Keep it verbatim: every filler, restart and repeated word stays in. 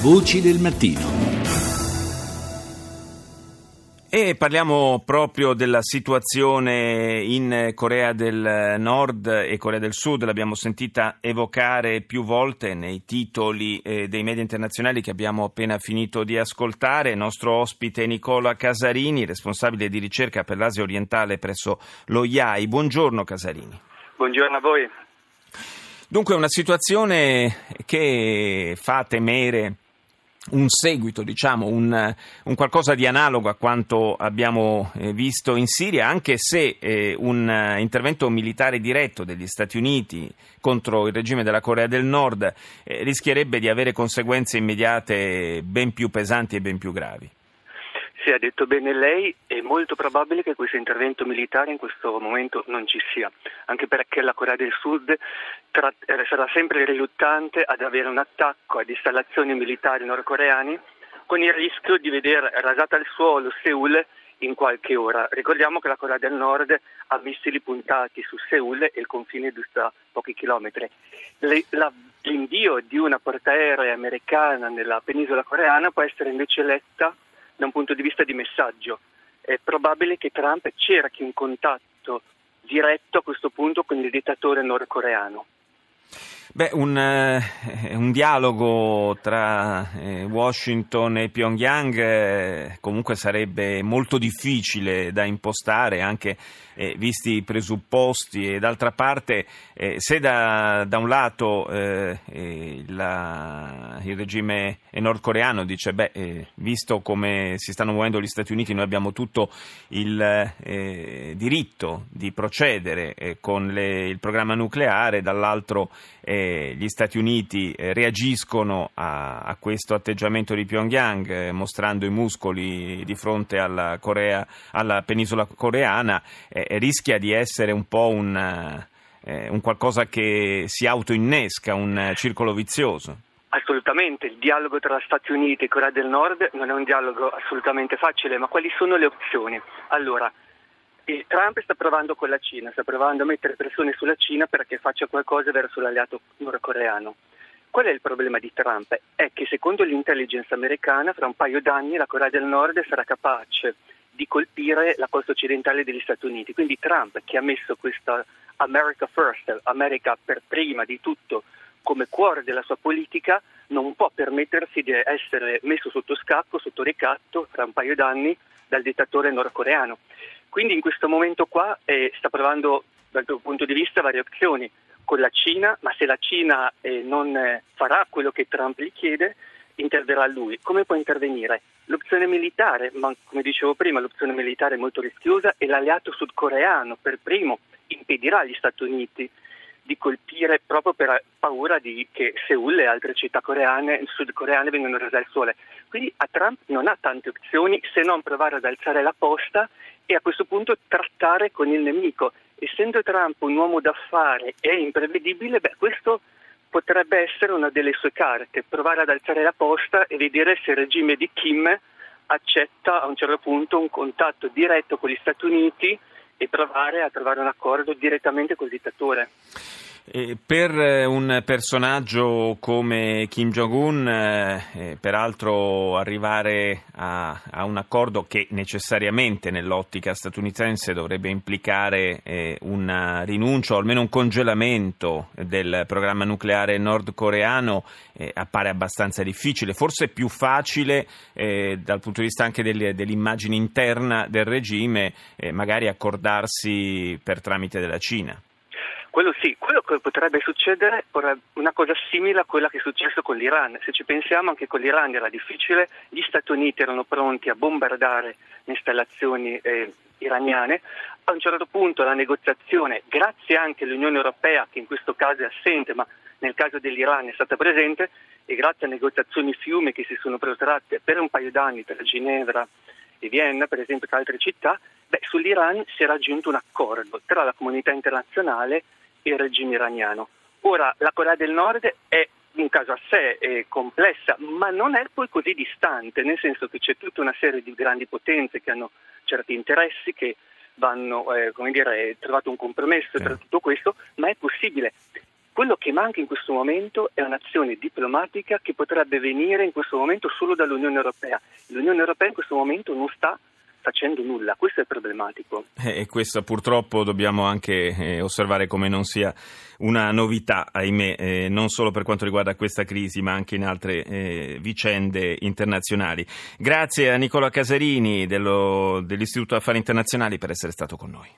Voci del mattino. E parliamo proprio della situazione in Corea del Nord e Corea del Sud, l'abbiamo sentita evocare più volte nei titoli dei media internazionali che abbiamo appena finito di ascoltare. Il nostro ospite Nicola Casarini, responsabile di ricerca per l'Asia orientale presso lo I A I. Buongiorno Casarini. Buongiorno a voi. Dunque una situazione che fa temere un seguito, diciamo, un, un qualcosa di analogo a quanto abbiamo visto in Siria, anche se eh, un intervento militare diretto degli Stati Uniti contro il regime della Corea del Nord eh, rischierebbe di avere conseguenze immediate ben più pesanti e ben più gravi. Sì, ha detto bene lei, è molto probabile che questo intervento militare in questo momento non ci sia, anche perché la Corea del Sud tra- sarà sempre riluttante ad avere un attacco ad installazioni militari nordcoreane, con il rischio di vedere rasata al suolo Seul in qualche ora. Ricordiamo che la Corea del Nord ha missili puntati su Seul e il confine dista pochi chilometri. Le, la, l'invio di una portaerei americana nella penisola coreana può essere invece letta da un punto di vista di messaggio. È probabile che Trump cerchi un contatto diretto a questo punto con il dittatore nordcoreano. Beh, un, eh, un dialogo tra eh, Washington e Pyongyang eh, comunque sarebbe molto difficile da impostare, anche eh, visti i presupposti, e d'altra parte eh, se da, da un lato eh, eh, la, il regime nordcoreano dice beh, eh, visto come si stanno muovendo gli Stati Uniti noi abbiamo tutto il eh, diritto di procedere eh, con le, il programma nucleare, dall'altro eh, gli Stati Uniti reagiscono a, a questo atteggiamento di Pyongyang eh, mostrando i muscoli di fronte alla Corea, alla penisola coreana, eh, rischia di essere un po' un, eh, un qualcosa che si autoinnesca, un circolo vizioso. Assolutamente, il dialogo tra Stati Uniti e Corea del Nord non è un dialogo assolutamente facile, ma quali sono le opzioni? Allora, E Trump sta provando con la Cina, sta provando a mettere pressione sulla Cina perché faccia qualcosa verso l'alleato nordcoreano. Qual è il problema di Trump? È che secondo l'intelligence americana fra un paio d'anni la Corea del Nord sarà capace di colpire la costa occidentale degli Stati Uniti. Quindi Trump, che ha messo questa America First, America per prima di tutto, come cuore della sua politica, non può permettersi di essere messo sotto scacco, sotto ricatto fra un paio d'anni dal dittatore nordcoreano. Quindi in questo momento qua eh, sta provando dal tuo punto di vista varie opzioni con la Cina, ma se la Cina eh, non eh, farà quello che Trump gli chiede, interverrà lui. Come può intervenire? L'opzione militare, ma come dicevo prima l'opzione militare è molto rischiosa e l'alleato sudcoreano per primo impedirà agli Stati Uniti di colpire proprio per paura di che Seul e altre città coreane, sudcoreane vengano rese al sole. Quindi a Trump non ha tante opzioni se non provare ad alzare la posta e a questo punto trattare con il nemico. Essendo Trump un uomo d'affari e imprevedibile, beh, questo potrebbe essere una delle sue carte, provare ad alzare la posta e vedere se il regime di Kim accetta a un certo punto un contatto diretto con gli Stati Uniti e provare a trovare un accordo direttamente col dittatore. Per un personaggio come Kim Jong-un, eh, peraltro arrivare a, a un accordo che necessariamente nell'ottica statunitense dovrebbe implicare eh, una rinuncia o almeno un congelamento del programma nucleare nordcoreano eh, appare abbastanza difficile, forse più facile eh, dal punto di vista anche del, dell'immagine interna del regime, eh, magari accordarsi per tramite della Cina. Quello sì, quello che potrebbe succedere è una cosa simile a quella che è successo con l'Iran. Se ci pensiamo, anche con l'Iran era difficile, gli Stati Uniti erano pronti a bombardare le installazioni eh, iraniane. A un certo punto la negoziazione, grazie anche all'Unione Europea, che in questo caso è assente, ma nel caso dell'Iran è stata presente, e grazie a negoziazioni fiume che si sono protratte per un paio d'anni tra Ginevra e Vienna, per esempio, tra altre città, beh, sull'Iran si è raggiunto un accordo tra la comunità internazionale e il regime iraniano. Ora, la Corea del Nord è un caso a sé, è complessa, ma non è poi così distante, nel senso che c'è tutta una serie di grandi potenze che hanno certi interessi, che vanno, eh, come dire, è trovato un compromesso tra tutto questo, ma è possibile. Quello che manca in questo momento è un'azione diplomatica che potrebbe venire in questo momento solo dall'Unione Europea. L'Unione Europea in questo momento non sta facendo nulla, questo è problematico. E questo purtroppo dobbiamo anche eh, osservare come non sia una novità, ahimè, eh, non solo per quanto riguarda questa crisi ma anche in altre eh, vicende internazionali. Grazie a Nicola Casarini dello, dell'Istituto Affari Internazionali per essere stato con noi.